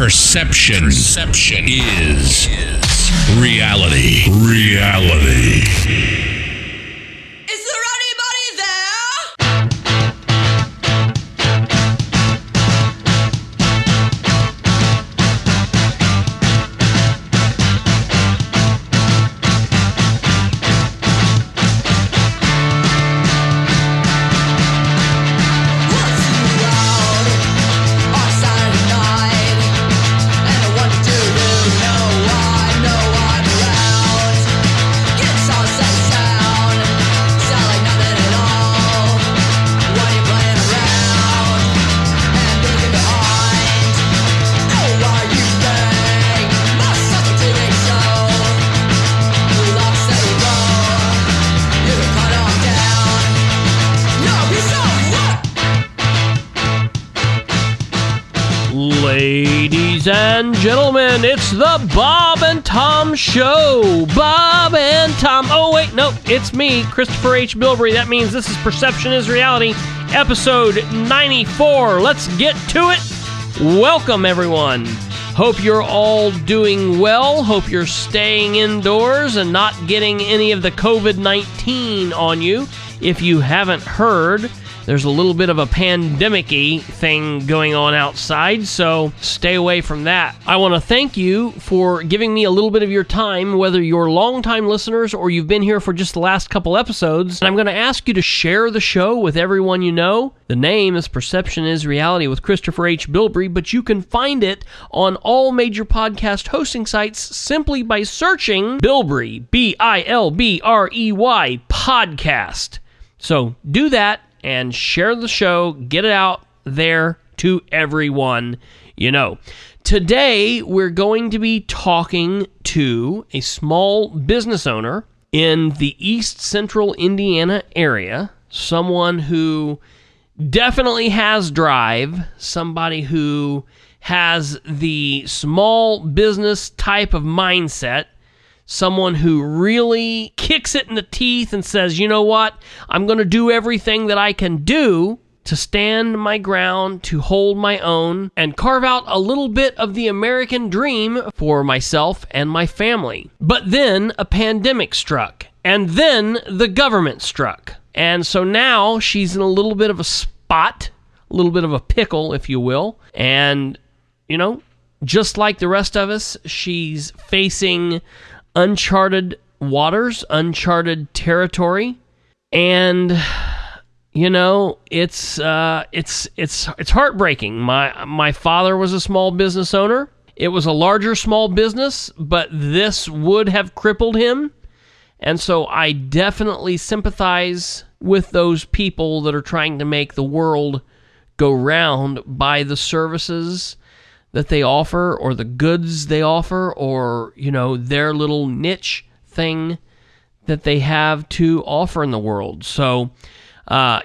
Perception is reality. Is there anybody there? Ladies and gentlemen, it's the Bob and Tom Show. Bob and Tom. Oh, wait, no, it's me, Christopher H. Bilbrey. That means this is Perception is Reality, episode 94. Let's get to it. Welcome, everyone. Hope you're all doing well. Hope you're staying indoors and not getting any of the COVID-19 on you. If you haven't heard, there's a little bit of a pandemic-y thing going on outside, so stay away from that. I want to thank you for giving me a little bit of your time, whether you're longtime listeners or you've been here for just the last couple episodes. And I'm going to ask you to share the show with everyone you know. The name is Perception is Reality with Christopher H. Bilbrey, but you can find it on all major podcast hosting sites simply by searching Bilbrey, Bilbrey, podcast. So do that. And share the show, get it out there to everyone you know. Today, we're going to be talking to a small business owner in the East Central Indiana area, someone who definitely has drive, somebody who has the small business type of mindset, someone who really kicks it in the teeth and says, you know what, I'm going to do everything that I can do to stand my ground, to hold my own, and carve out a little bit of the American dream for myself and my family. But then a pandemic struck, and then the government struck. And so now she's in a little bit of a spot, a little bit of a pickle, if you will. And, you know, just like the rest of us, she's facing uncharted waters, uncharted territory, and you know it's heartbreaking. My father was a small business owner. It was a larger small business, but this would have crippled him, and so I definitely sympathize with those people that are trying to make the world go round by the services that they offer, or the goods they offer, or, you know, their little niche thing that they have to offer in the world. So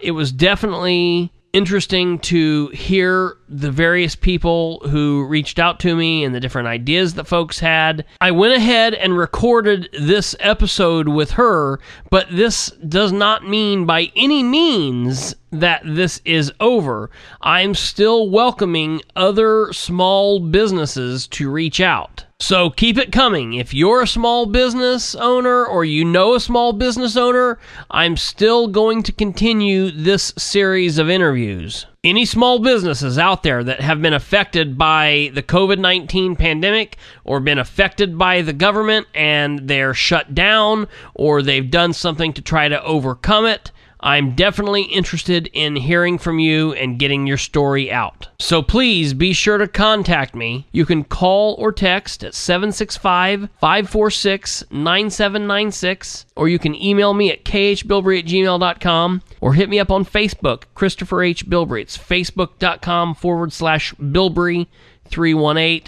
it was definitely interesting to hear the various people who reached out to me and the different ideas that folks had. I went ahead and recorded this episode with her, but this does not mean by any means that this is over. I'm still welcoming other small businesses to reach out. So keep it coming. If you're a small business owner or you know a small business owner, I'm still going to continue this series of interviews. Any small businesses out there that have been affected by the COVID-19 pandemic or been affected by the government and they're shut down or they've done something to try to overcome it, I'm definitely interested in hearing from you and getting your story out. So please be sure to contact me. You can call or text at 765-546-9796, or you can email me at khbilbrey@gmail.com, or hit me up on Facebook, Christopher H. Bilbrey. It's facebook.com/Bilbrey318.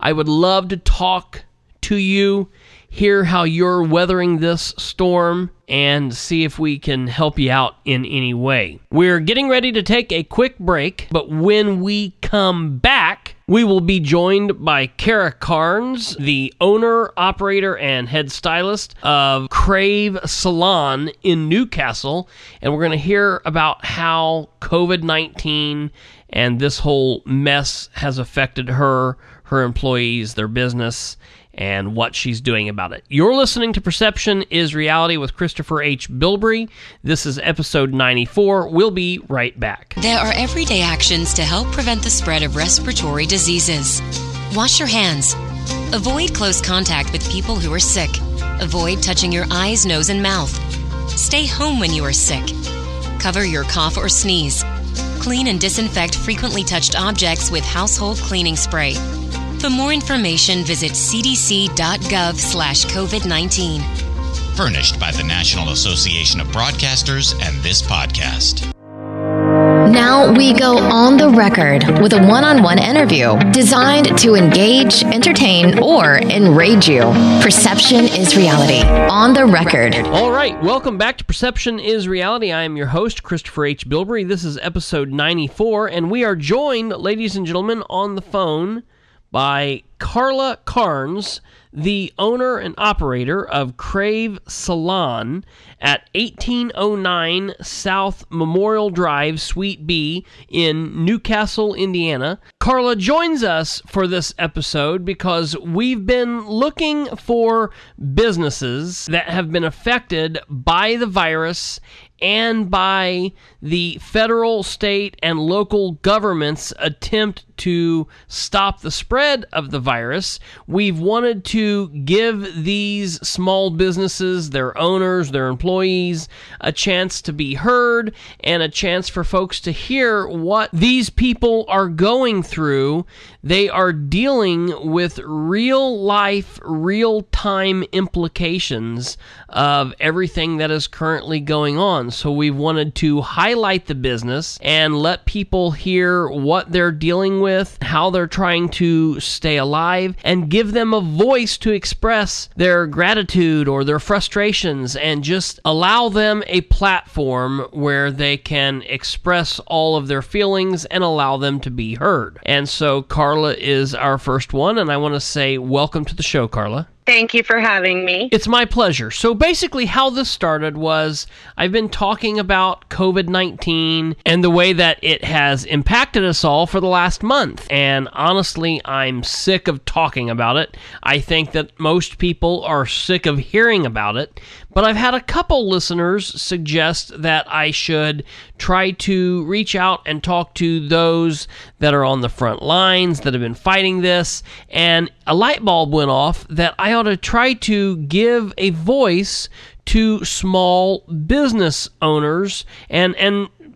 I would love to talk to you, hear how you're weathering this storm, and see if we can help you out in any way. We're getting ready to take a quick break, but when we come back, we will be joined by Carla Carnes, the owner, operator, and head stylist of Crave Salon in Newcastle, and we're going to hear about how COVID-19 And this whole mess has affected her, her employees, their business, and what she's doing about it. You're listening to Perception is Reality with Christopher H. Bilbrey. This is episode 94. We'll be right back. There are everyday actions to help prevent the spread of respiratory diseases. Wash your hands. Avoid close contact with people who are sick. Avoid touching your eyes, nose, and mouth. Stay home when you are sick. Cover your cough or sneeze. Clean and disinfect frequently touched objects with household cleaning spray. For more information, visit cdc.gov/COVID-19. Furnished by the National Association of Broadcasters and this podcast. Now we go on the record with a one-on-one interview designed to engage, entertain, or enrage you. Perception is Reality. On the Record. All right. Welcome back to Perception is Reality. I am your host, Christopher H. Bilbrey. This is episode 94, and we are joined, ladies and gentlemen, on the phone by Carla Carnes, the owner and operator of Crave Salon at 1809 South Memorial Drive, Suite B in Newcastle, Indiana. Carla joins us for this episode because we've been looking for businesses that have been affected by the virus and by the federal, state, and local government's attempt to stop the spread of the virus. We've wanted to give these small businesses, their owners, their employees, a chance to be heard and a chance for folks to hear what these people are going through. They are dealing with real-life, real-time implications of everything that is currently going on. So we wanted to highlight the business and let people hear what they're dealing with, how they're trying to stay alive, and give them a voice to express their gratitude or their frustrations, and just allow them a platform where they can express all of their feelings and allow them to be heard. And so Carla is our first one, and I want to say welcome to the show, Carla. Thank you for having me. It's my pleasure. So basically how this started was I've been talking about COVID-19 and the way that it has impacted us all for the last month. And honestly, I'm sick of talking about it. I think that most people are sick of hearing about it. But I've had a couple listeners suggest that I should try to reach out and talk to those that are on the front lines that have been fighting this. And a light bulb went off that I ought to try to give a voice to small business owners and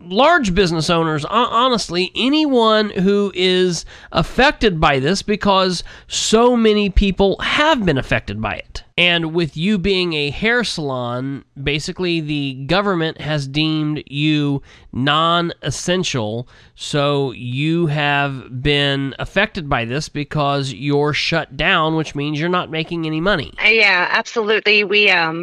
large business owners, honestly, anyone who is affected by this, because so many people have been affected by it. And with you being a hair salon, basically the government has deemed you non-essential, so you have been affected by this because you're shut down, which means you're not making any money. Yeah, absolutely. We are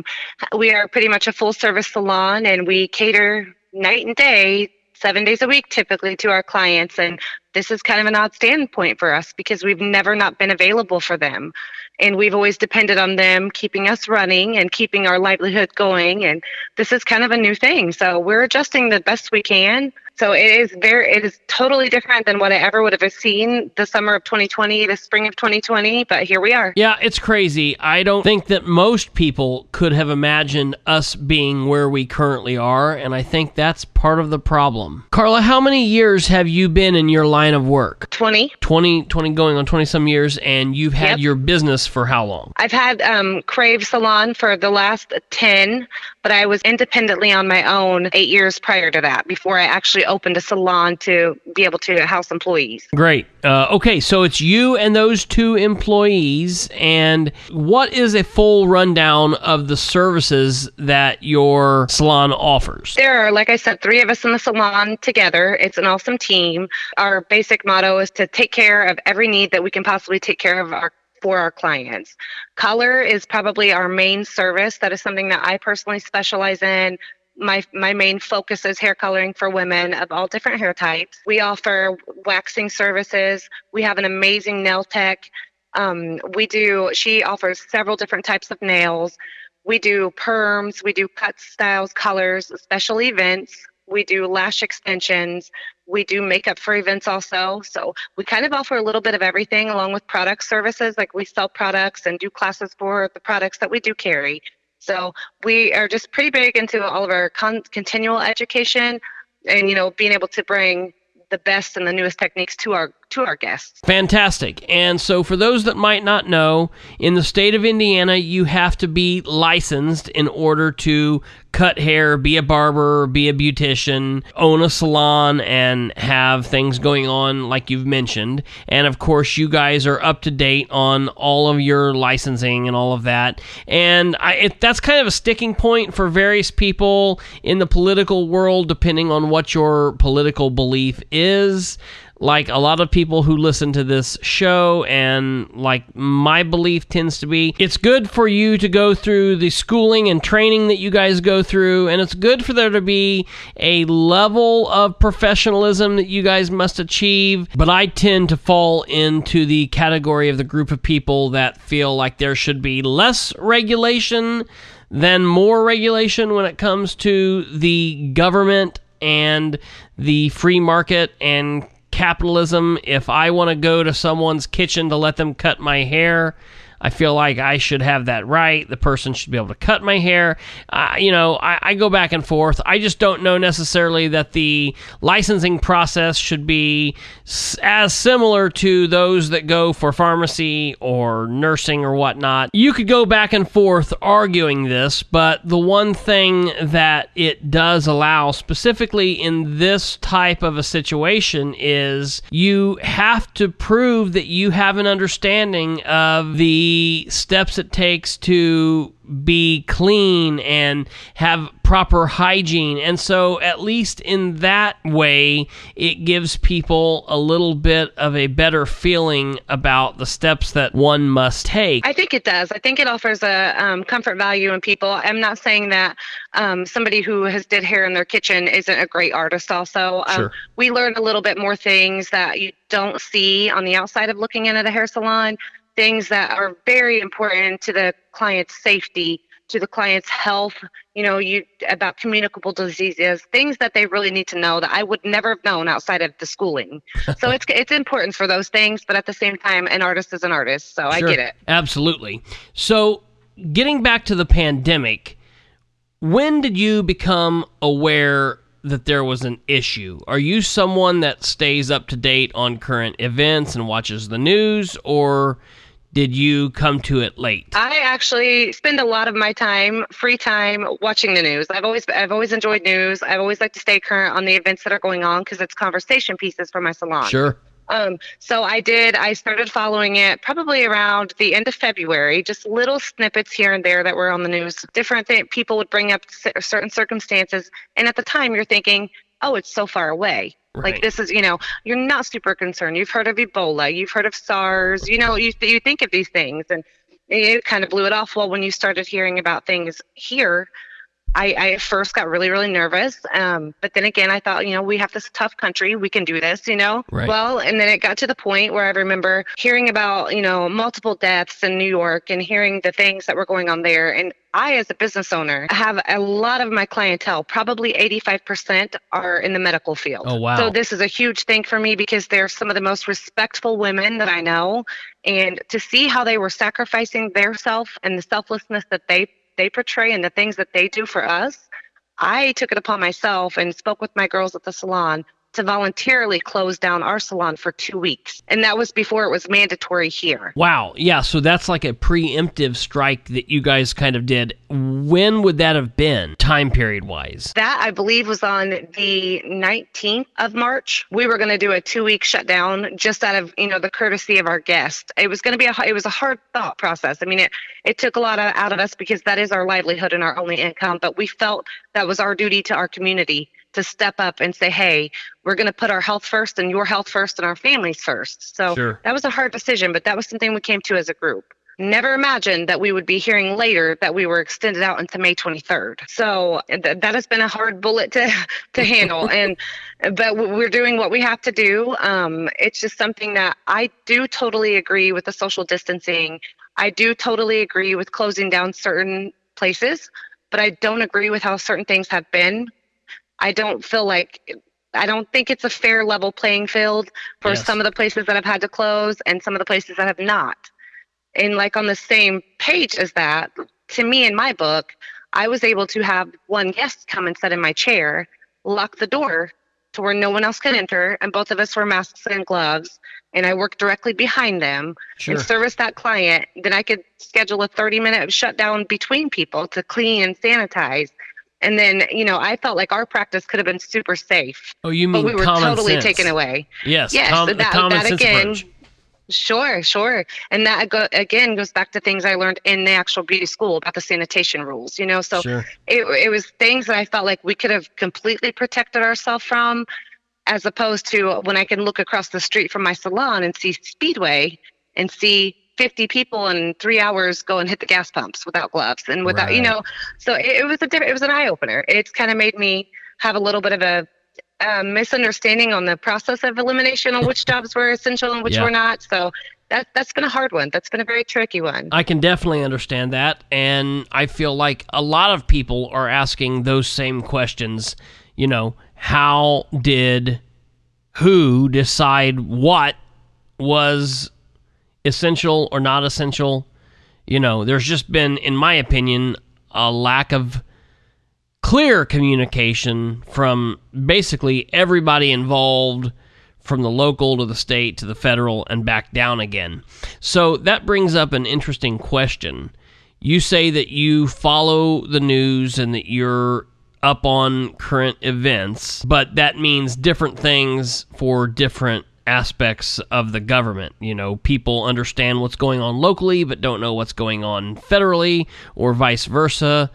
pretty much a full-service salon, and we cater night and day, 7 days a week typically, to our clients, and this is kind of an odd standpoint for us because we've never not been available for them, and we've always depended on them keeping us running and keeping our livelihood going, and this is kind of a new thing, so we're adjusting the best we can. So it is totally different than what I ever would have seen the summer of 2020, the spring of 2020, but here we are. Yeah, it's crazy. I don't think that most people could have imagined us being where we currently are, and I think that's part of the problem. Carla, how many years have you been in your line of work? 20, going on 20-some years, and you've had your business for how long? I've had Crave Salon for the last 10, but I was independently on my own 8 years prior to that, before I actually opened a salon to be able to house employees. Great. Okay, so it's you and those two employees, and what is a full rundown of the services that your salon offers? There are, like I said, three of us in the salon together. It's an awesome team. Our basic motto is to take care of every need that we can possibly take care of for our clients. Color is probably our main service. That is something that I personally specialize in. My main focus is hair coloring for women of all different hair types. We offer waxing services. We have an amazing nail tech. She offers several different types of nails. We do perms. We do cut styles, colors, special events. We do lash extensions. We do makeup for events also. So we kind of offer a little bit of everything along with product services. Like we sell products and do classes for the products that we do carry. So we are just pretty big into all of our continual education and, you know, being able to bring the best and the newest techniques to our guests. Fantastic. And so for those that might not know, in the state of Indiana, you have to be licensed in order to cut hair, be a barber, be a beautician, own a salon, and have things going on like you've mentioned. And of course, you guys are up to date on all of your licensing and all of that. And that's kind of a sticking point for various people in the political world, depending on what your political belief is. Like a lot of people who listen to this show, and like my belief tends to be, it's good for you to go through the schooling and training that you guys go through, and it's good for there to be a level of professionalism that you guys must achieve, but I tend to fall into the category of the group of people that feel like there should be less regulation than more regulation when it comes to the government and the free market and capitalism. If I want to go to someone's kitchen to let them cut my hair, I feel like I should have that right. The person should be able to cut my hair. I go back and forth. I just don't know necessarily that the licensing process should be as similar to those that go for pharmacy or nursing or whatnot. You could go back and forth arguing this, but the one thing that it does allow, specifically in this type of a situation, is you have to prove that you have an understanding of the steps it takes to be clean and have proper hygiene. And so at least in that way, it gives people a little bit of a better feeling about the steps that one must take. I think it does. I think it offers a comfort value in people. I'm not saying that somebody who has did hair in their kitchen isn't a great artist also. Sure. We learn a little bit more things that you don't see on the outside of looking into the hair salon. Things that are very important to the client's safety, to the client's health, about communicable diseases, things that they really need to know that I would never have known outside of the schooling. So it's important for those things, but at the same time, an artist is an artist, so sure. I get it. Absolutely. So getting back to the pandemic, when did you become aware that there was an issue? Are you someone that stays up to date on current events and watches the news, or did you come to it late? I actually spend a lot of my free time, watching the news. I've always enjoyed news. I've always liked to stay current on the events that are going on because it's conversation pieces for my salon. Sure. So I started following it probably around the end of February, just little snippets here and there that were on the news. Different people would bring up certain circumstances. And at the time you're thinking, oh, it's so far away. Right. Like this is, you're not super concerned. You've heard of Ebola, you've heard of SARS, you think of these things and it kind of blew it off. Well, when you started hearing about things here, I at first got really, really nervous. But then again, I thought, we have this tough country. We can do this, Right. Well, and then it got to the point where I remember hearing about, multiple deaths in New York and hearing the things that were going on there. And I, as a business owner, have a lot of my clientele, probably 85% are in the medical field. Oh, wow. So this is a huge thing for me because they're some of the most respectful women that I know. And to see how they were sacrificing themselves and the selflessness that they portray and the things that they do for us, I took it upon myself and spoke with my girls at the salon to voluntarily close down our salon for 2 weeks. And that was before it was mandatory here. Wow. Yeah. So that's like a preemptive strike that you guys kind of did. When would that have been time period wise? That I believe was on the 19th of March. We were going to do a 2-week shutdown just out of, the courtesy of our guests. It was going to be it was a hard thought process. I mean, it took a lot out of us because that is our livelihood and our only income, but we felt that was our duty to our community to step up and say, hey, we're going to put our health first and your health first and our families first. So sure. That was a hard decision, but that was something we came to as a group. Never imagined that we would be hearing later that we were extended out into May 23rd. So that has been a hard bullet to handle. But we're doing what we have to do. It's just something that I do totally agree with the social distancing. I do totally agree with closing down certain places, but I don't agree with how certain things have been. I don't feel like I don't think it's a fair level playing field for some of the places that have had to close and some of the places that have not. And like on the same page as that, to me in my book, I was able to have one guest come and sit in my chair, lock the door to where no one else could enter, and both of us wore masks and gloves, and I worked directly behind them and serviced that client. Then I could schedule a 30-minute shutdown between people to clean and sanitize. And then, you know, I felt like our practice could have been super safe. Oh, you mean but we were totally sense. Taken away. Yes, yes, that again. Approach. Sure. And that, again, goes back to things I learned in the actual beauty school about the sanitation rules, you know. So it was things that I felt like we could have completely protected ourselves from, as opposed to when I can look across the street from my salon and see Speedway and see 50 people in 3 hours go and hit the gas pumps without gloves and without, you know. So it was an eye opener. It's kind of made me have a little bit of a misunderstanding on the process of elimination on which jobs were essential and which were not. So that's been a hard one. That's been a very tricky one. I can definitely understand that. And I feel like a lot of people are asking those same questions. You know, how did who decide what was essential or not essential? You know, there's just been, in my opinion, a lack of clear communication from basically everybody involved, from the local to the state to the federal and back down again. So that brings up an interesting question. You say that you follow the news and that you're up on current events, but that means different things for different aspects of the government. You know, people understand what's going on locally but don't know what's going on federally, or vice versa.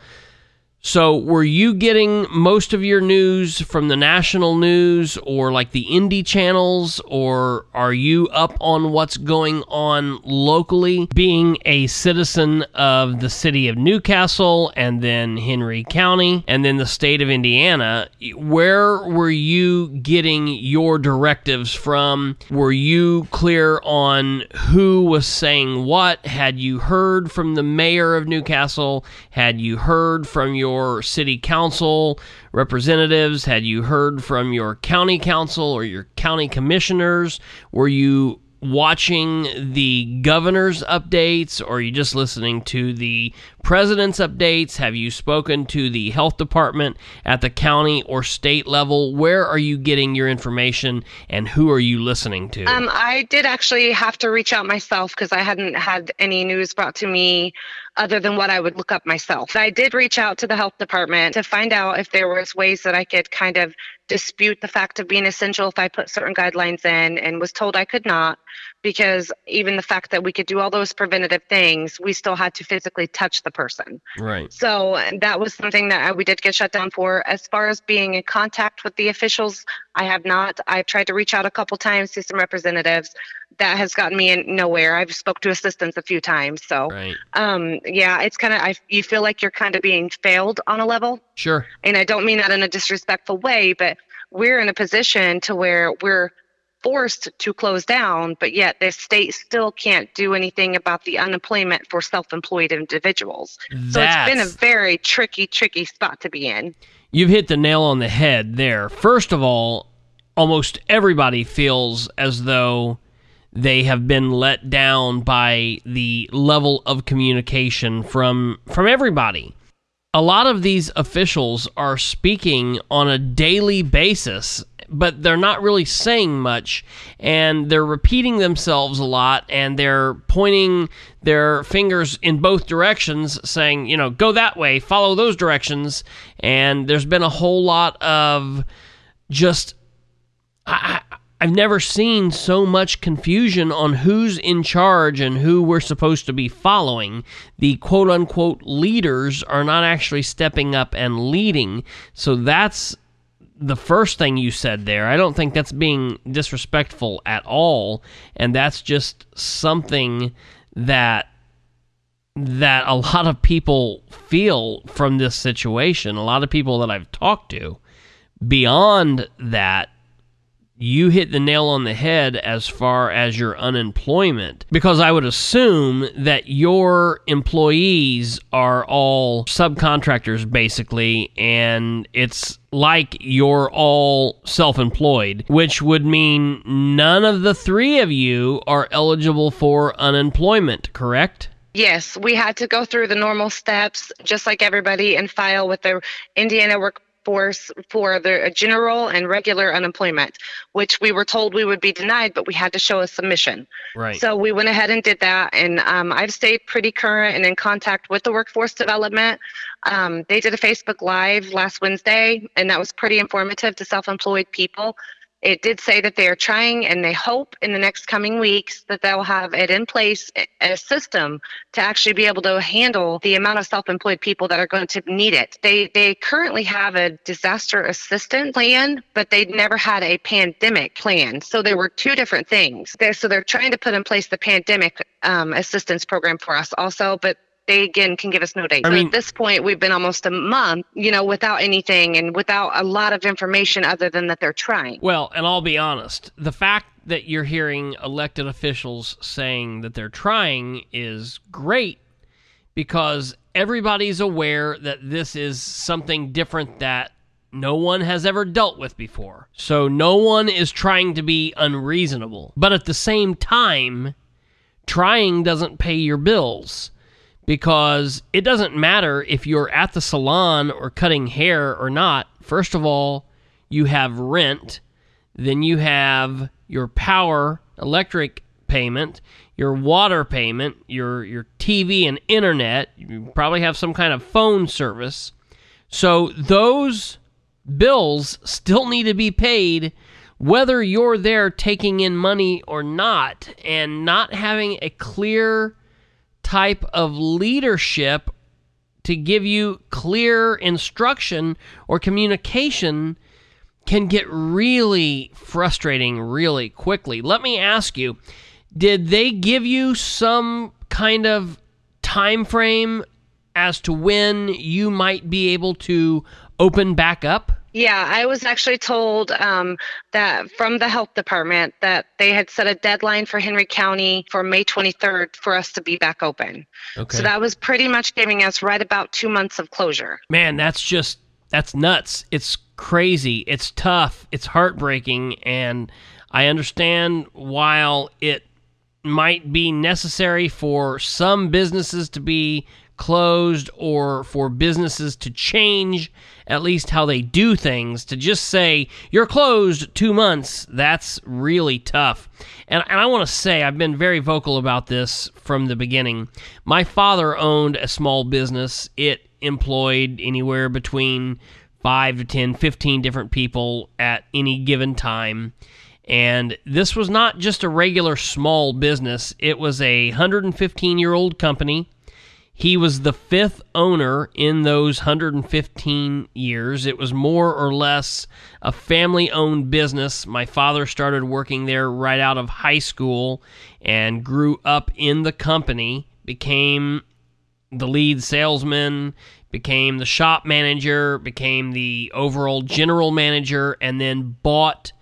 So were you getting most of your news from the national news or like the indie channels, or are you up on what's going on locally, being a citizen of the city of Newcastle and then Henry County and then the state of Indiana? Where were you getting your directives from? Were you clear on who was saying what? Had you heard from the mayor of Newcastle? Had you heard from your city council representatives? Had you heard from your county council or your county commissioners? Were you watching the governor's updates, or are you just listening to the president's updates? Have you spoken to the health department at the county or state level? Where are you getting your information, and who are you listening to? I did actually have to reach out myself because I hadn't had any news brought to me other than what I would look up myself. I did reach out to the health department to find out if there was ways that I could kind of dispute the fact of being essential if I put certain guidelines in, and was told I could not, because even the fact that we could do all those preventative things, we still had to physically touch the person. Right. So that was something that we did get shut down for. As far as being in contact with the officials, I have not. I've tried to reach out a couple times to some representatives. That has gotten me in nowhere. I've spoke to assistants a few times. So, it's kind of, you feel like you're kind of being failed on a level. Sure. And I don't mean that in a disrespectful way, but we're in a position to where we're forced to close down, but yet the state still can't do anything about the unemployment for self-employed individuals. So it's been a very tricky spot to be in. You've hit the nail on the head there. First of all, almost everybody feels as though they have been let down by the level of communication from everybody. A lot of these officials are speaking on a daily basis, but they're not really saying much, and they're repeating themselves a lot, and they're pointing their fingers in both directions, saying, you know, go that way, follow those directions. And there's been a whole lot of just, I've never seen so much confusion on who's in charge and who we're supposed to be following. The quote-unquote leaders are not actually stepping up and leading. So that's the first thing you said there. I don't think that's being disrespectful at all. And that's just something that a lot of people feel from this situation. A lot of people that I've talked to. Beyond that, you hit the nail on the head as far as your unemployment, because I would assume that your employees are all subcontractors, basically, and it's like you're all self-employed, which would mean none of the three of you are eligible for unemployment, correct? Yes, we had to go through the normal steps, just like everybody, and file with the Indiana Workforce for the general and regular unemployment, which we were told we would be denied, but we had to show a submission. Right. So we went ahead and did that, and I've stayed pretty current and in contact with the Workforce Development. They did a Facebook Live last Wednesday, and that was pretty informative to self-employed people. It did say that they are trying, and they hope in the next coming weeks that they'll have it in place, a system to actually be able to handle the amount of self-employed people that are going to need it. They currently have a disaster assistance plan, but they never had a pandemic plan. So there were two different things. So they're trying to put in place the pandemic assistance program for us also, but they, again, can give us no date. I mean, at this point, we've been almost a month, without anything and without a lot of information other than that they're trying. Well, and I'll be honest, the fact that you're hearing elected officials saying that they're trying is great, because everybody's aware that this is something different that no one has ever dealt with before. So no one is trying to be unreasonable. But at the same time, trying doesn't pay your bills, because it doesn't matter if you're at the salon or cutting hair or not. First of all, you have rent, then you have your power, electric payment, your water payment, your TV and internet, you probably have some kind of phone service. So those bills still need to be paid, whether you're there taking in money or not, and not having a clear type of leadership to give you clear instruction or communication can get really frustrating really quickly. Let me ask you, did they give you some kind of time frame as to when you might be able to open back up? Yeah, I was actually told that from the health department that they had set a deadline for Henry County for May 23rd for us to be back open. Okay. So that was pretty much giving us right about 2 months of closure. Man, that's nuts. It's crazy. It's tough. It's heartbreaking. And I understand, while it might be necessary for some businesses to be closed or for businesses to change at least how they do things, to just say you're closed 2 months, that's really tough. And I want to say, I've been very vocal about this from the beginning. My father owned a small business. It employed anywhere between 5 to 10, 15 different people at any given time. And this was not just a regular small business. It was a 115-year-old company. He was the fifth owner in those 115 years. It was more or less a family-owned business. My father started working there right out of high school and grew up in the company, became the lead salesman, became the shop manager, became the overall general manager, and then bought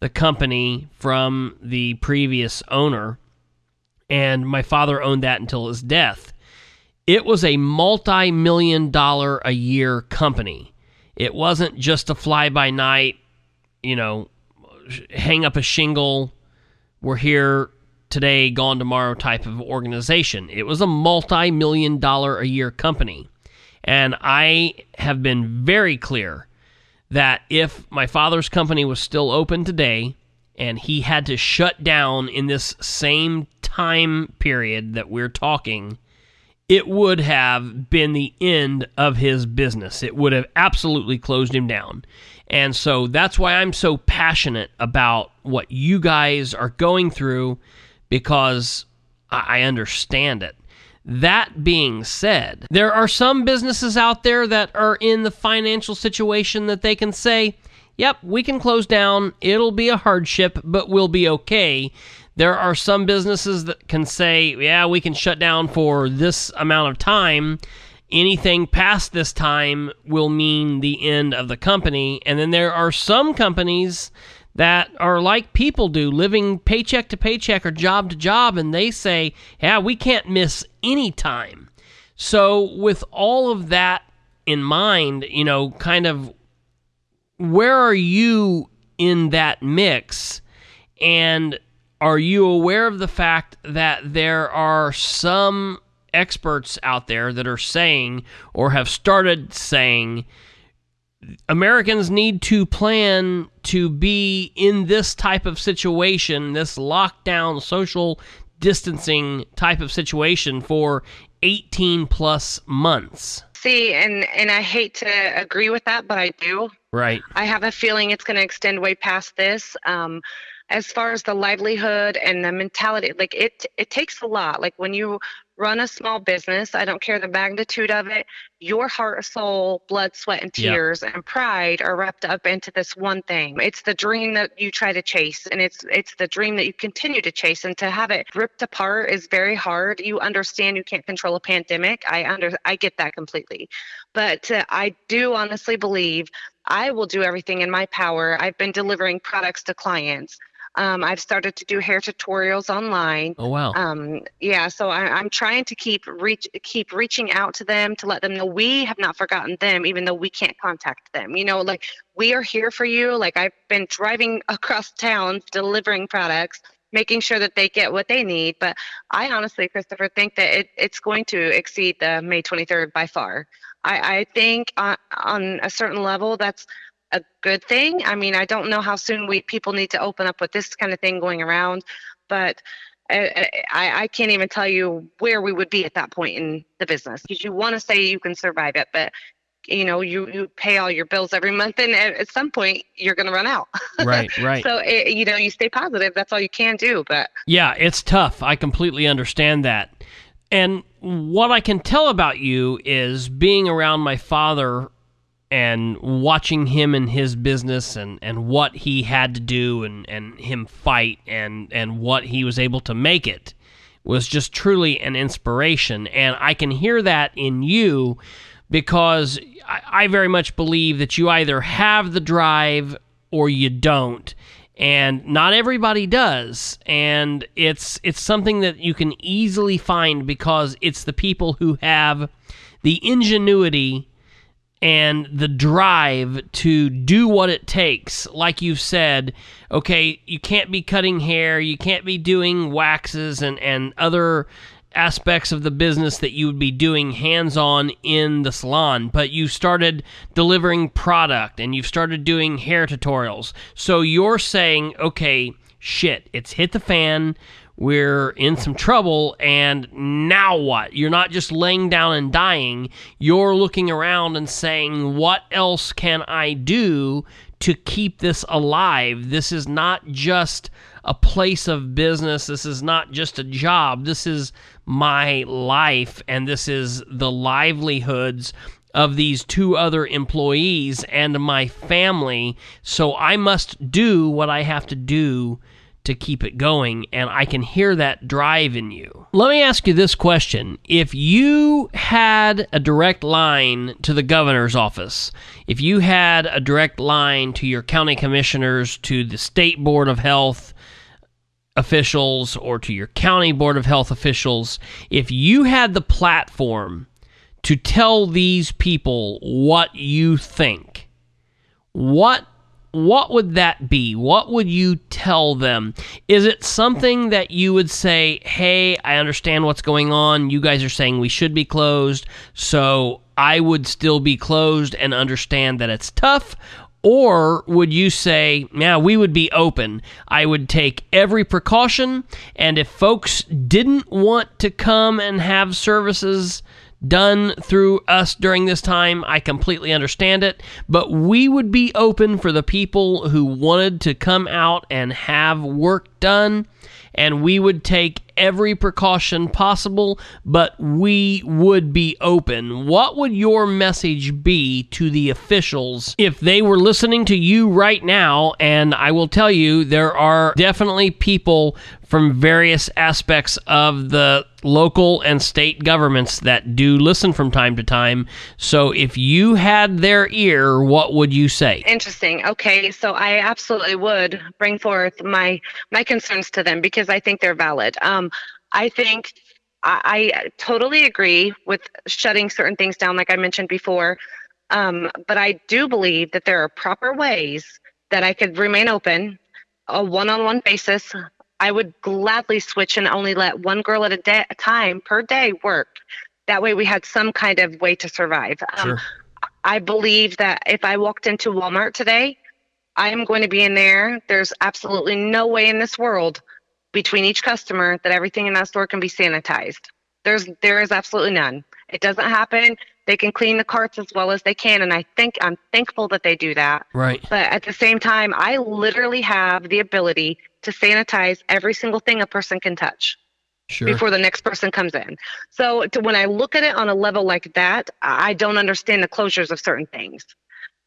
the company from the previous owner. And my father owned that until his death. It was a multi-million-dollar-a-year company. It wasn't just a fly-by-night, hang up a shingle, we're here today, gone tomorrow type of organization. It was a multi-million-dollar-a-year company. And I have been very clear that if my father's company was still open today and he had to shut down in this same time period that we're talking, it would have been the end of his business. It would have absolutely closed him down. And so that's why I'm so passionate about what you guys are going through, because I understand it. That being said, there are some businesses out there that are in the financial situation that they can say, yep, we can close down. It'll be a hardship, but we'll be okay. There are some businesses that can say, yeah, we can shut down for this amount of time. Anything past this time will mean the end of the company. And then there are some companies that are like people do, living paycheck to paycheck or job to job, and they say, yeah, we can't miss any time. So with all of that in mind, you know, kind of where are you in that mix? And are you aware of the fact that there are some experts out there that are saying or have started saying Americans need to plan to be in this type of situation, this lockdown, social distancing type of situation for 18 plus months? See, and I hate to agree with that, but I do. Right. I have a feeling it's going to extend way past this. As far as the livelihood and the mentality, like it takes a lot. Like when you run a small business, I don't care the magnitude of it, your heart, soul, blood, sweat, and tears and pride are wrapped up into this one thing. It's the dream that you try to chase, and it's the dream that you continue to chase, and to have it ripped apart is very hard. You understand you can't control a pandemic. I get that completely. But I do honestly believe I will do everything in my power. I've been delivering products to clients. I've started to do hair tutorials online. Oh, wow. So I'm trying to keep reaching out to them to let them know we have not forgotten them, even though we can't contact them. You know, like, we are here for you. Like, I've been driving across town, delivering products, making sure that they get what they need. But I honestly, Christopher, think that it's going to exceed the May 23rd by far. I think on a certain level, that's a good thing. I mean, I don't know how soon people need to open up with this kind of thing going around, but I can't even tell you where we would be at that point in the business, because you want to say you can survive it, but you know, you pay all your bills every month, and at some point you're going to run out. Right. So, you know, you stay positive. That's all you can do. But yeah, it's tough. I completely understand that. And what I can tell about you is being around my father and watching him and his business and what he had to do and him fight and what he was able to make it was just truly an inspiration. And I can hear that in you, because I very much believe that you either have the drive or you don't. And not everybody does. And it's something that you can easily find, because it's the people who have the ingenuity and the drive to do what it takes. Like you've said, okay, you can't be cutting hair, you can't be doing waxes and other aspects of the business that you would be doing hands-on in the salon, but you started delivering product and you've started doing hair tutorials. So you're saying, okay, shit, it's hit the fan, we're in some trouble, and now what? You're not just laying down and dying, you're looking around and saying, what else can I do to keep this alive? This is not just a place of business. This is not just a job. This is my life, and this is the livelihoods of these two other employees and my family, so I must do what I have to do to keep it going, and I can hear that drive in you. Let me ask you this question. If you had a direct line to the governor's office, if you had a direct line to your county commissioners, to the state board of health officials, or to your county board of health officials, if you had the platform to tell these people what you think, what would that be? What would you tell them? Is it something that you would say, hey, I understand what's going on. You guys are saying we should be closed, so I would still be closed and understand that it's tough? Or would you say, yeah, we would be open. I would take every precaution, and if folks didn't want to come and have services done through us during this time, I completely understand it, but we would be open for the people who wanted to come out and have work done, and we would take every precaution possible, but we would be open. What would your message be to the officials if they were listening to you right now? And I will tell you, there are definitely people from various aspects of the local and state governments that do listen from time to time. So if you had their ear, what would you say? Interesting. Okay. So I absolutely would bring forth my concerns to them because I think they're valid. I think I totally agree with shutting certain things down, like I mentioned before. But I do believe that there are proper ways that I could remain open, a one-on-one basis. I would gladly switch and only let one girl at a time per day work. That way we had some kind of way to survive. Sure. I believe that if I walked into Walmart today, I am going to be in there. There's absolutely no way in this world between each customer that everything in that store can be sanitized. There is absolutely none. It doesn't happen. They can clean the carts as well as they can. And I'm thankful that they do that. Right. But at the same time, I literally have the ability to sanitize every single thing a person can touch. Sure. Before the next person comes in. So when I look at it on a level like that, I don't understand the closures of certain things.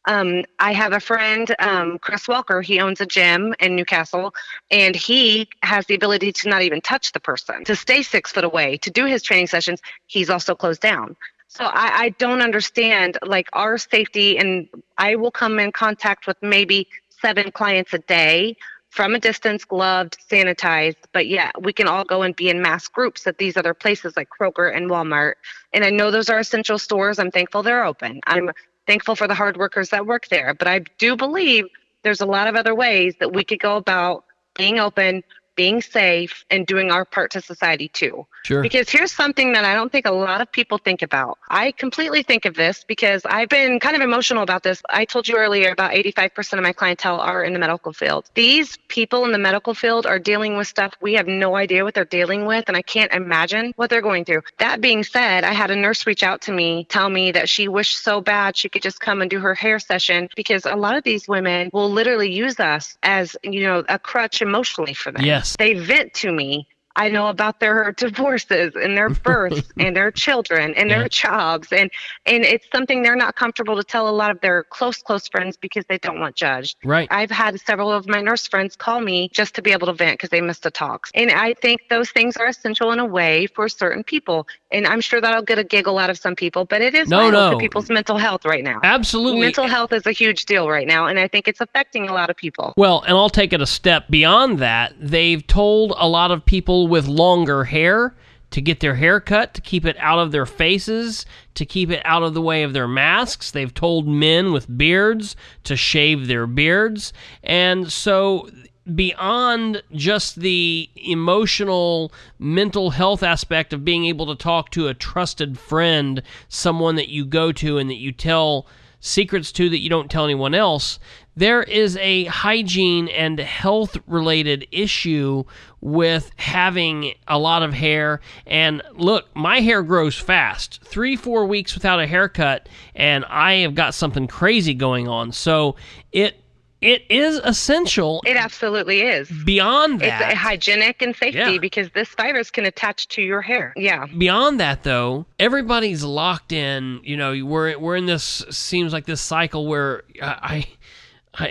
I have a friend, Chris Walker. He owns a gym in Newcastle, and he has the ability to not even touch the person, to stay 6 foot away, to do his training sessions. He's also closed down. So I don't understand, like, our safety, and I will come in contact with maybe 7 clients a day from a distance, gloved, sanitized. But yeah, we can all go and be in mass groups at these other places like Kroger and Walmart. And I know those are essential stores. I'm thankful they're open. I'm thankful for the hard workers that work there. But I do believe there's a lot of other ways that we could go about being open, being safe, and doing our part to society too. Sure. Because here's something that I don't think a lot of people think about. I completely think of this because I've been kind of emotional about this. I told you earlier about 85% of my clientele are in the medical field. These people in the medical field are dealing with stuff we have no idea what they're dealing with, and I can't imagine what they're going through. That being said, I had a nurse reach out to me, tell me that she wished so bad she could just come and do her hair session because a lot of these women will literally use us as, you know, a crutch emotionally for them. Yes. They vent to me. I know about their divorces and their births and their children and their jobs. And it's something they're not comfortable to tell a lot of their close friends because they don't want judged. Right. I've had several of my nurse friends call me just to be able to vent because they missed the talks. And I think those things are essential in a way for certain people. And I'm sure that'll get a giggle out of some people, but it is vital to people's mental health right now. Absolutely. Mental health is a huge deal right now. And I think it's affecting a lot of people. Well, and I'll take it a step beyond that. They've told a lot of people with longer hair to get their hair cut, to keep it out of their faces, to keep it out of the way of their masks. They've told men with beards to shave their beards. And so beyond just the emotional, mental health aspect of being able to talk to a trusted friend, someone that you go to and that you tell secrets to that you don't tell anyone else, there is a hygiene and health-related issue with having a lot of hair. And look, my hair grows fast. 3-4 weeks without a haircut, and I have got something crazy going on. So it is essential. It absolutely is. Beyond that, it's hygienic and safety because this virus can attach to your hair. Yeah. Beyond that, though, everybody's locked in. You know, we're in this, seems like this cycle where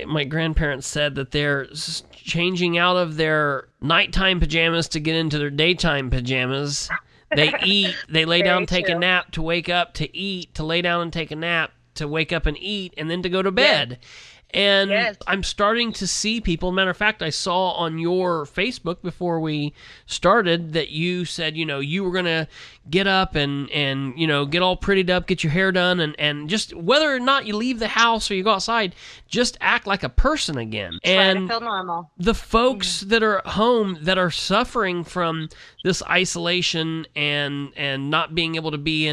my grandparents said that they're changing out of their nighttime pajamas to get into their daytime pajamas. They eat, they lay down, take a nap, to wake up, to eat, to lay down and take a nap, to wake up and eat, and then to go to bed. And I'm starting to see people. Matter of fact, I saw on your Facebook before we started that you said, you know, you were going to get up and, you know, get all prettied up, get your hair done, and just whether or not you leave the house or you go outside, just act like a person again. And try to feel normal. The folks that are at home that are suffering from this isolation and not being able to be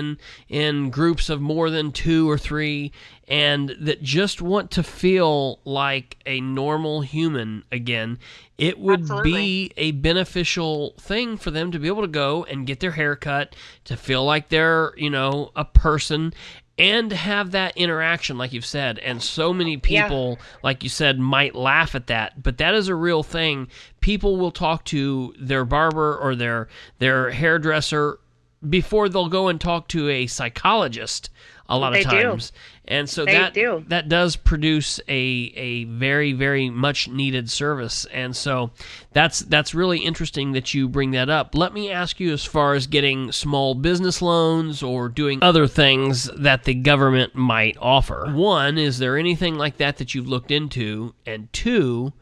in groups of more than 2 or 3, and that just want to feel like a normal human again, it would be a beneficial thing for them to be able to go and get their hair cut, to feel like they're, you know, a person. and have that interaction, like you've said. And so many people, like you said, might laugh at that, but that is a real thing. People will talk to their barber or their hairdresser before they'll go and talk to a psychologist a lot of times. And so that does produce a very, very much needed service. And so that's really interesting that you bring that up. Let me ask you, as far as getting small business loans or doing other things that the government might offer. One, is there anything like that that you've looked into? And two,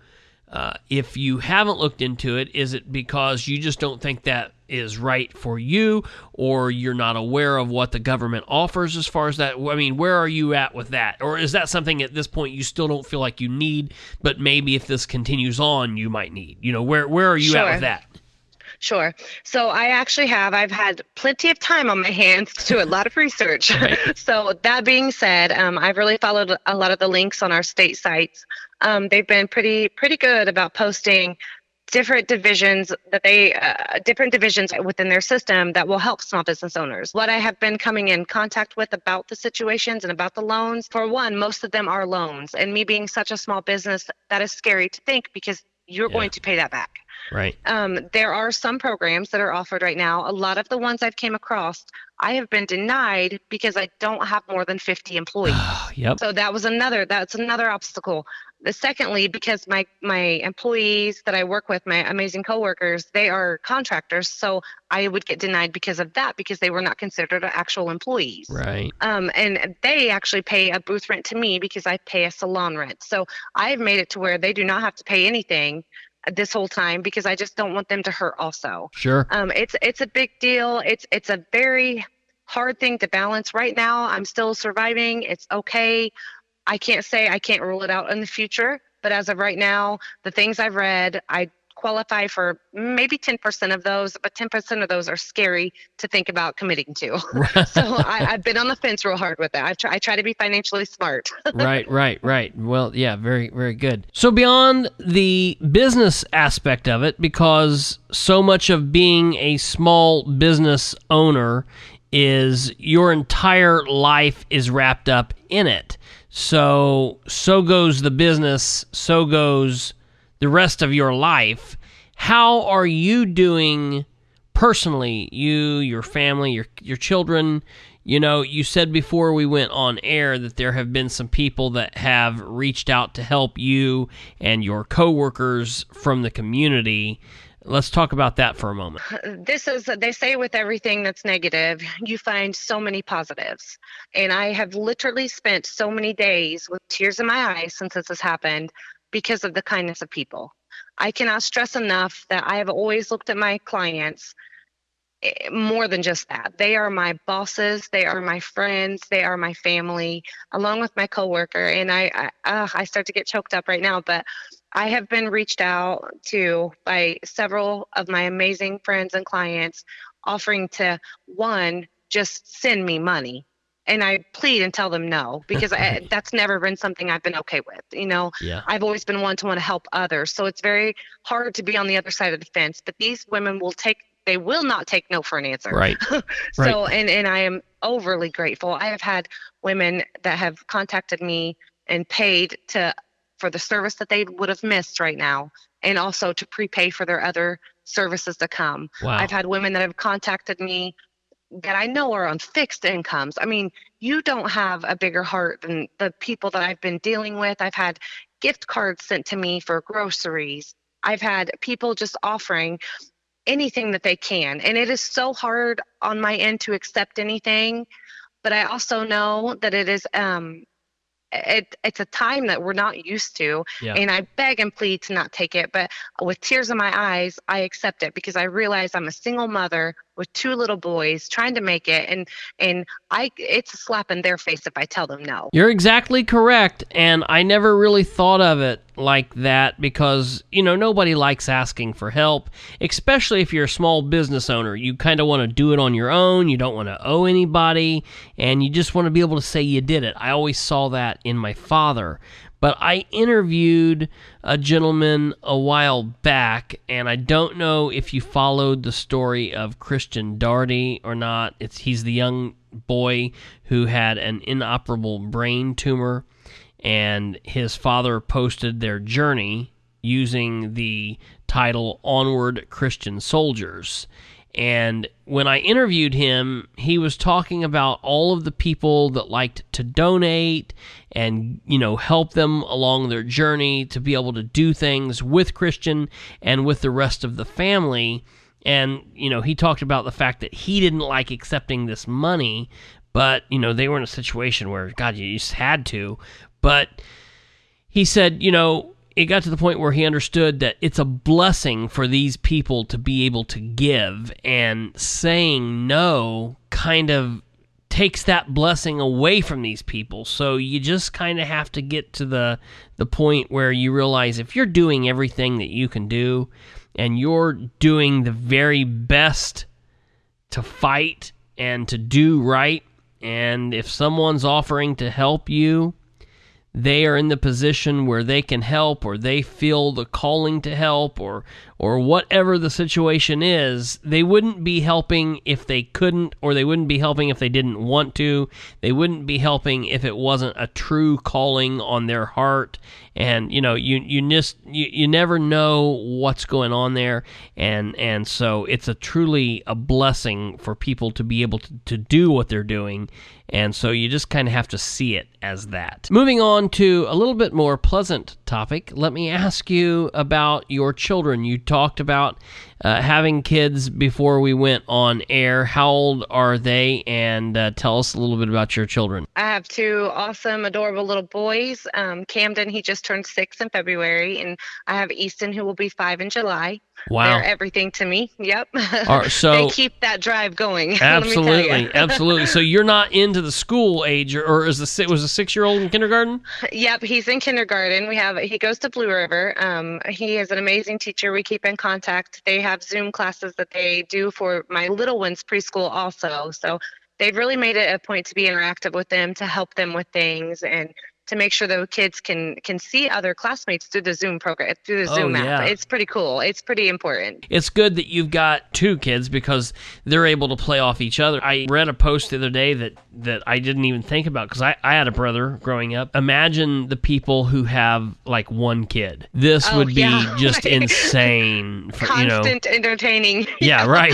if you haven't looked into it, is it because you just don't think that is right for you, or you're not aware of what the government offers as far as that? I mean, where are you at with that? Or is that something at this point you still don't feel like you need, but maybe if this continues on, you might need? You know, where are you at with that? Sure. So I've had plenty of time on my hands to do a lot of research. Right. So that being said, I've really followed a lot of the links on our state sites. They've been pretty good about posting different divisions that different divisions within their system that will help small business owners. What I have been coming in contact with about the situations and about the loans, for one, most of them are loans. And me being such a small business, that is scary to think, because you're going to pay that back. Right. There are some programs that are offered right now. A lot of the ones I've came across, I have been denied because I don't have more than 50 employees. Yep. So that's another obstacle. Secondly, because my employees that I work with, my amazing coworkers, they are contractors. So I would get denied because of that, because they were not considered actual employees. Right. And they actually pay a booth rent to me because I pay a salon rent. So I've made it to where they do not have to pay anything this whole time, because I just don't want them to hurt also. Sure. It's a big deal. It's a very hard thing to balance right now. I'm still surviving. It's okay. I can't rule it out in the future, but as of right now, the things I've read, I qualify for maybe 10% of those, but 10% of those are scary to think about committing to. So I've been on the fence real hard with that. I try to be financially smart. Right. Well, yeah, very, very good. So beyond the business aspect of it, because so much of being a small business owner is your entire life is wrapped up in it. So goes the business, so goes the rest of your life. How are you doing personally? You, your family, your children. You know, you said before we went on air that there have been some people that have reached out to help you and your coworkers from the community. Let's talk about that for a moment. They say with everything that's negative, you find so many positives. And I have literally spent so many days with tears in my eyes since this has happened, because of the kindness of people. I cannot stress enough that I have always looked at my clients more than just that. They are my bosses. They are my friends. They are my family, along with my coworker. And I start to get choked up right now, but I have been reached out to by several of my amazing friends and clients offering to, one, just send me money. And I plead and tell them no, because that's never been something I've been okay with. You know, I've always been one to want to help others. So it's very hard to be on the other side of the fence, but these women they will not take no for an answer. Right. And I am overly grateful. I have had women that have contacted me and paid for the service that they would have missed right now, and also to prepay for their other services to come. Wow. I've had women that have contacted me that I know are on fixed incomes. I mean, you don't have a bigger heart than the people that I've been dealing with. I've had gift cards sent to me for groceries. I've had people just offering anything that they can. And it is so hard on my end to accept anything, but I also know that it is, it's a time that we're not used to, and I beg and plead to not take it, but with tears in my eyes, I accept it, because I realize I'm a single mother with two little boys trying to make it, and it's a slap in their face if I tell them no. You're exactly correct, and I never really thought of it like that, because, you know, nobody likes asking for help, especially if you're a small business owner. You kind of want to do it on your own. You don't want to owe anybody, and you just want to be able to say you did it. I always saw that in my father. But I interviewed a gentleman a while back, and I don't know if you followed the story of Christian Darty or not. He's the young boy who had an inoperable brain tumor, and his father posted their journey using the title Onward Christian Soldiers. And when I interviewed him, he was talking about all of the people that liked to donate and, you know, help them along their journey to be able to do things with Christian and with the rest of the family. And, you know, he talked about the fact that he didn't like accepting this money, but, you know, they were in a situation where, God, you just had to. But he said, you know, it got to the point where he understood that it's a blessing for these people to be able to give, and saying no kind of takes that blessing away from these people. So you just kind of have to get to the point where you realize if you're doing everything that you can do and you're doing the very best to fight and to do right, and if someone's offering to help you, they are in the position where they can help, or they feel the calling to help, or whatever the situation is. They wouldn't be helping if they couldn't, or they wouldn't be helping if they didn't want to. They wouldn't be helping if it wasn't a true calling on their heart. And, you know, you never know what's going on there. And so it's truly a blessing for people to be able to do what they're doing. And so you just kind of have to see it as that. Moving on to a little bit more pleasant topic, let me ask you about your children. You talked about having kids before we went on air. How old are they? And tell us a little bit about your children. I have two awesome, adorable little boys. Camden, he just turned 6 in February, and I have Easton, who will be 5 in July. Wow. They're everything to me. Yep. Right, so they keep that drive going. Absolutely. Absolutely. So you're not into the school age, or was the 6-year-old in kindergarten? Yep. He's in kindergarten. He goes to Blue River. He is an amazing teacher. We keep in contact. They have Zoom classes that they do for my little one's preschool also. So they've really made it a point to be interactive with them, to help them with things, and to make sure the kids can see other classmates through the Zoom program, through the Zoom app. It's pretty cool. It's pretty important. It's good that you've got two kids because they're able to play off each other. I read a post the other day that I didn't even think about because I had a brother growing up. Imagine the people who have like one kid. This would be just insane. Constant entertaining. Yeah, right.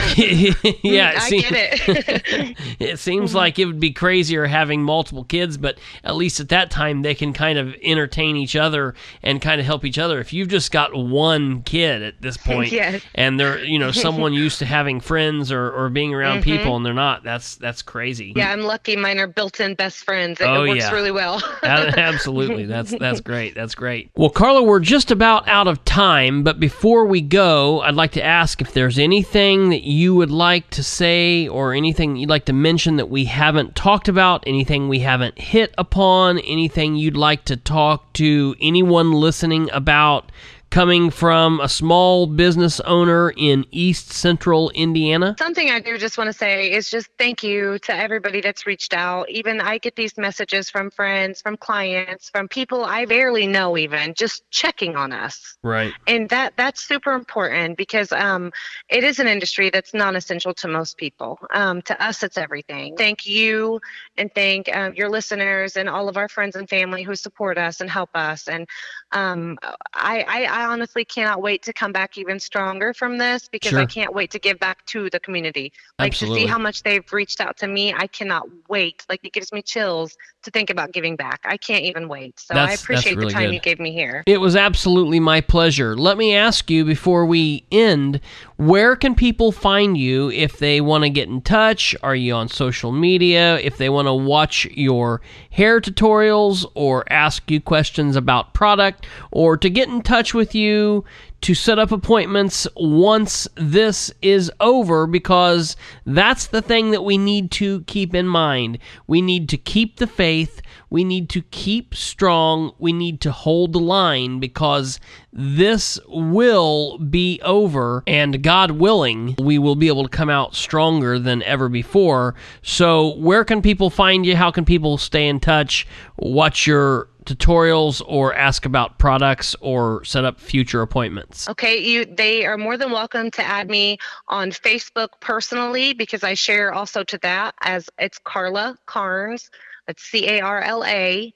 Yeah, I get it. It seems like it would be crazier having multiple kids, but at least at that time, they can kind of entertain each other and kind of help each other. If you've just got one kid at this point, yes, and they're, you know, someone used to having friends or being around people, and they're not, that's crazy. Yeah, I'm lucky. Mine are built-in best friends. It works really well. Absolutely. That's great. That's great. Well, Carla, we're just about out of time, but before we go, I'd like to ask if there's anything that you would like to say or anything you'd like to mention that we haven't talked about, anything we haven't hit upon, anything you'd like to talk to anyone listening about, coming from a small business owner in East Central Indiana? Something I do just want to say is just thank you to everybody that's reached out. Even I get these messages from friends, from clients, from people I barely know even, just checking on us. Right. And that's super important because it is an industry that's non-essential to most people. To us, it's everything. Thank you, and thank your listeners and all of our friends and family who support us and help us. And I honestly cannot wait to come back even stronger from this because I can't wait to give back to the community. Like, absolutely, to see how much they've reached out to me. I cannot wait. Like, it gives me chills to think about giving back. I can't even wait. So I appreciate really the time you gave me here. It was absolutely my pleasure. Let me ask you before we end, where can people find you if they want to get in touch? Are you on social media? If they want to watch your hair tutorials or ask you questions about product or to get in touch with you to set up appointments once this is over, because that's the thing that we need to keep in mind. We need to keep the faith. We need to keep strong. We need to hold the line because this will be over, and God willing, we will be able to come out stronger than ever before. So where can people find you? How can people stay in touch? What's your tutorials or ask about products or set up future appointments? Okay, they are more than welcome to add me on Facebook personally, because I share also to that as it's Carla Carnes. It's CarlaCarnes.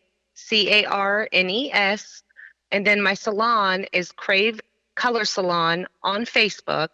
And then my salon is Crave Color Salon on Facebook.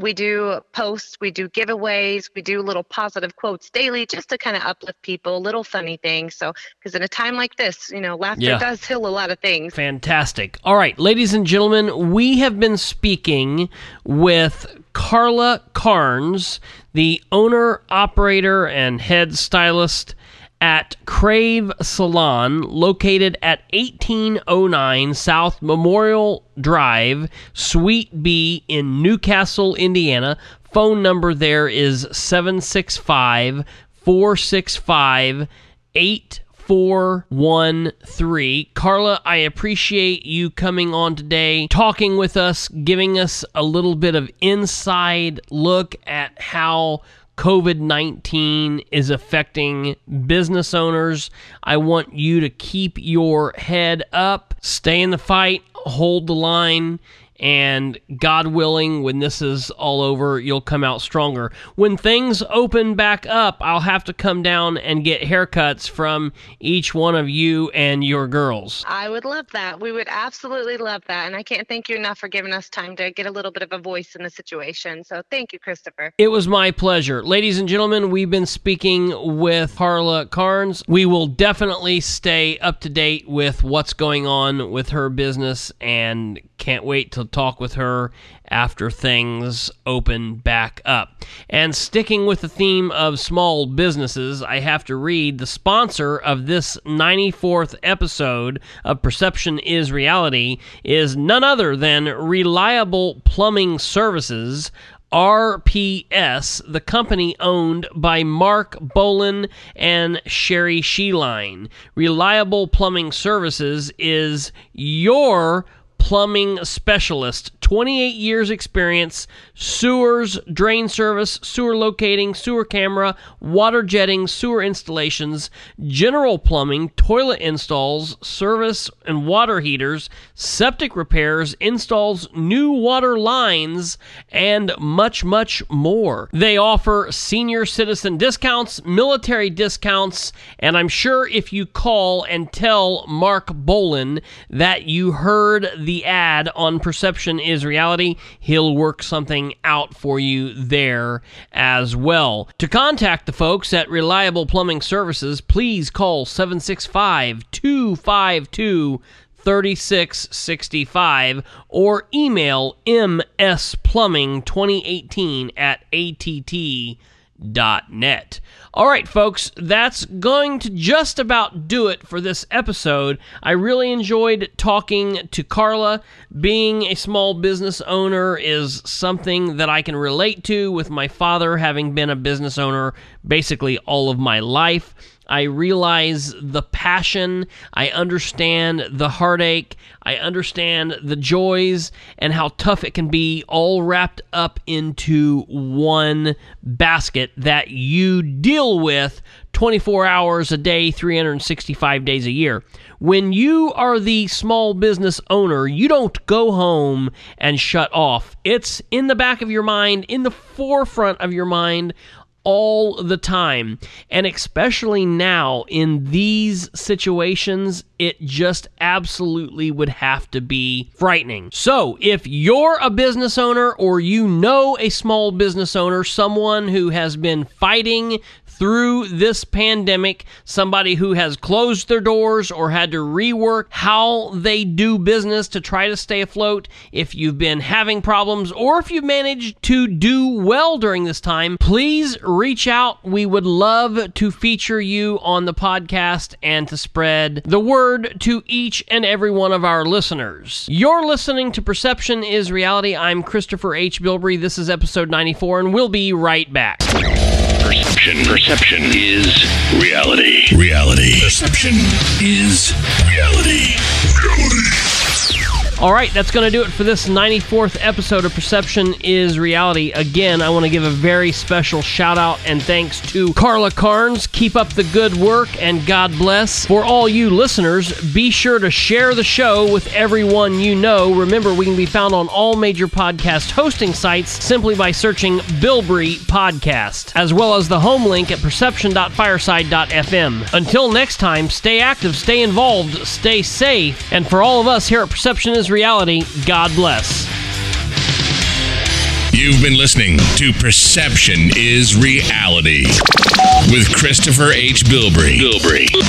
We do posts, we do giveaways, we do little positive quotes daily just to kind of uplift people, little funny things. So, because in a time like this, you know, laughter does heal a lot of things. Fantastic. All right, ladies and gentlemen, we have been speaking with Carla Carnes, the owner, operator, and head stylist at Crave Salon, located at 1809 South Memorial Drive, Suite B in Newcastle, Indiana. Phone number there is 765-465-8413. Carla, I appreciate you coming on today, talking with us, giving us a little bit of inside look at how COVID-19 is affecting business owners. I want you to keep your head up, stay in the fight, hold the line, and God willing, when this is all over, you'll come out stronger. When things open back up, I'll have to come down and get haircuts from each one of you and your girls. I would love that. We would absolutely love that. And I can't thank you enough for giving us time to get a little bit of a voice in the situation. So thank you, Christopher. It was my pleasure. Ladies and gentlemen, we've been speaking with Carla Carnes. We will definitely stay up to date with what's going on with her business, and can't wait to talk with her after things open back up. And sticking with the theme of small businesses, I have to read the sponsor of this 94th episode of Perception is Reality is none other than Reliable Plumbing Services, RPS, the company owned by Mark Bolin and Sherry Sheeline. Reliable Plumbing Services is your plumbing specialist, 28 years experience, sewers, drain service, sewer locating, sewer camera, water jetting, sewer installations, general plumbing, toilet installs, service and water heaters, septic repairs, installs new water lines, and much, much more. They offer senior citizen discounts, military discounts, and I'm sure if you call and tell Mark Bolin that you heard the ad on Perception is Reality, he'll work something out for you there as well. To contact the folks at Reliable Plumbing Services, please call 765-252-3665 or email msplumbing2018@att.net. All right, folks, that's going to just about do it for this episode. I really enjoyed talking to Carla. Being a small business owner is something that I can relate to, with my father having been a business owner basically all of my life. I realize the passion, I understand the heartache, I understand the joys, and how tough it can be, all wrapped up into one basket that you deal with 24 hours a day, 365 days a year. When you are the small business owner, you don't go home and shut off. It's in the back of your mind, in the forefront of your mind, all the time. And especially now in these situations, it just absolutely would have to be frightening. So if you're a business owner, or you know a small business owner, someone who has been fighting through this pandemic, somebody who has closed their doors or had to rework how they do business to try to stay afloat, if you've been having problems, or if you've managed to do well during this time, please reach out. We would love to feature you on the podcast and to spread the word to each and every one of our listeners. You're listening to Perception is Reality. I'm Christopher H. Bilbrey. This is episode 94, and we'll be right back. Perception is reality. Reality. Perception is reality. Reality. All right, that's going to do it for this 94th episode of Perception is Reality. Again, I want to give a very special shout-out and thanks to Carla Carnes. Keep up the good work, and God bless. For all you listeners, be sure to share the show with everyone you know. Remember, we can be found on all major podcast hosting sites simply by searching Bilbrey Podcast, as well as the home link at perception.fireside.fm. Until next time, stay active, stay involved, stay safe, and for all of us here at Perception is Reality, God bless. You've been listening to Perception is Reality with Christopher H. Bilbrey.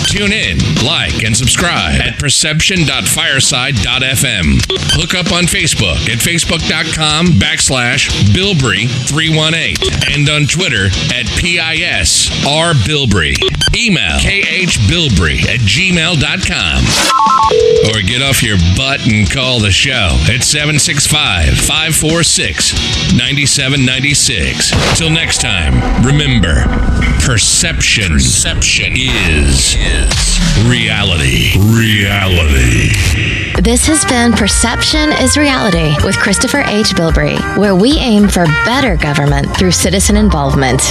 Tune in, like, and subscribe at perception.fireside.fm. Look up on Facebook at facebook.com/Bilbrey318 and on Twitter at PISRBilbrey. Email khbilbrey@gmail.com or get off your butt and call the show at 765-546-9796. Till next time, remember, perception is reality. This has been Perception is Reality with Christopher H. Bilbrey, where we aim for better government through citizen involvement.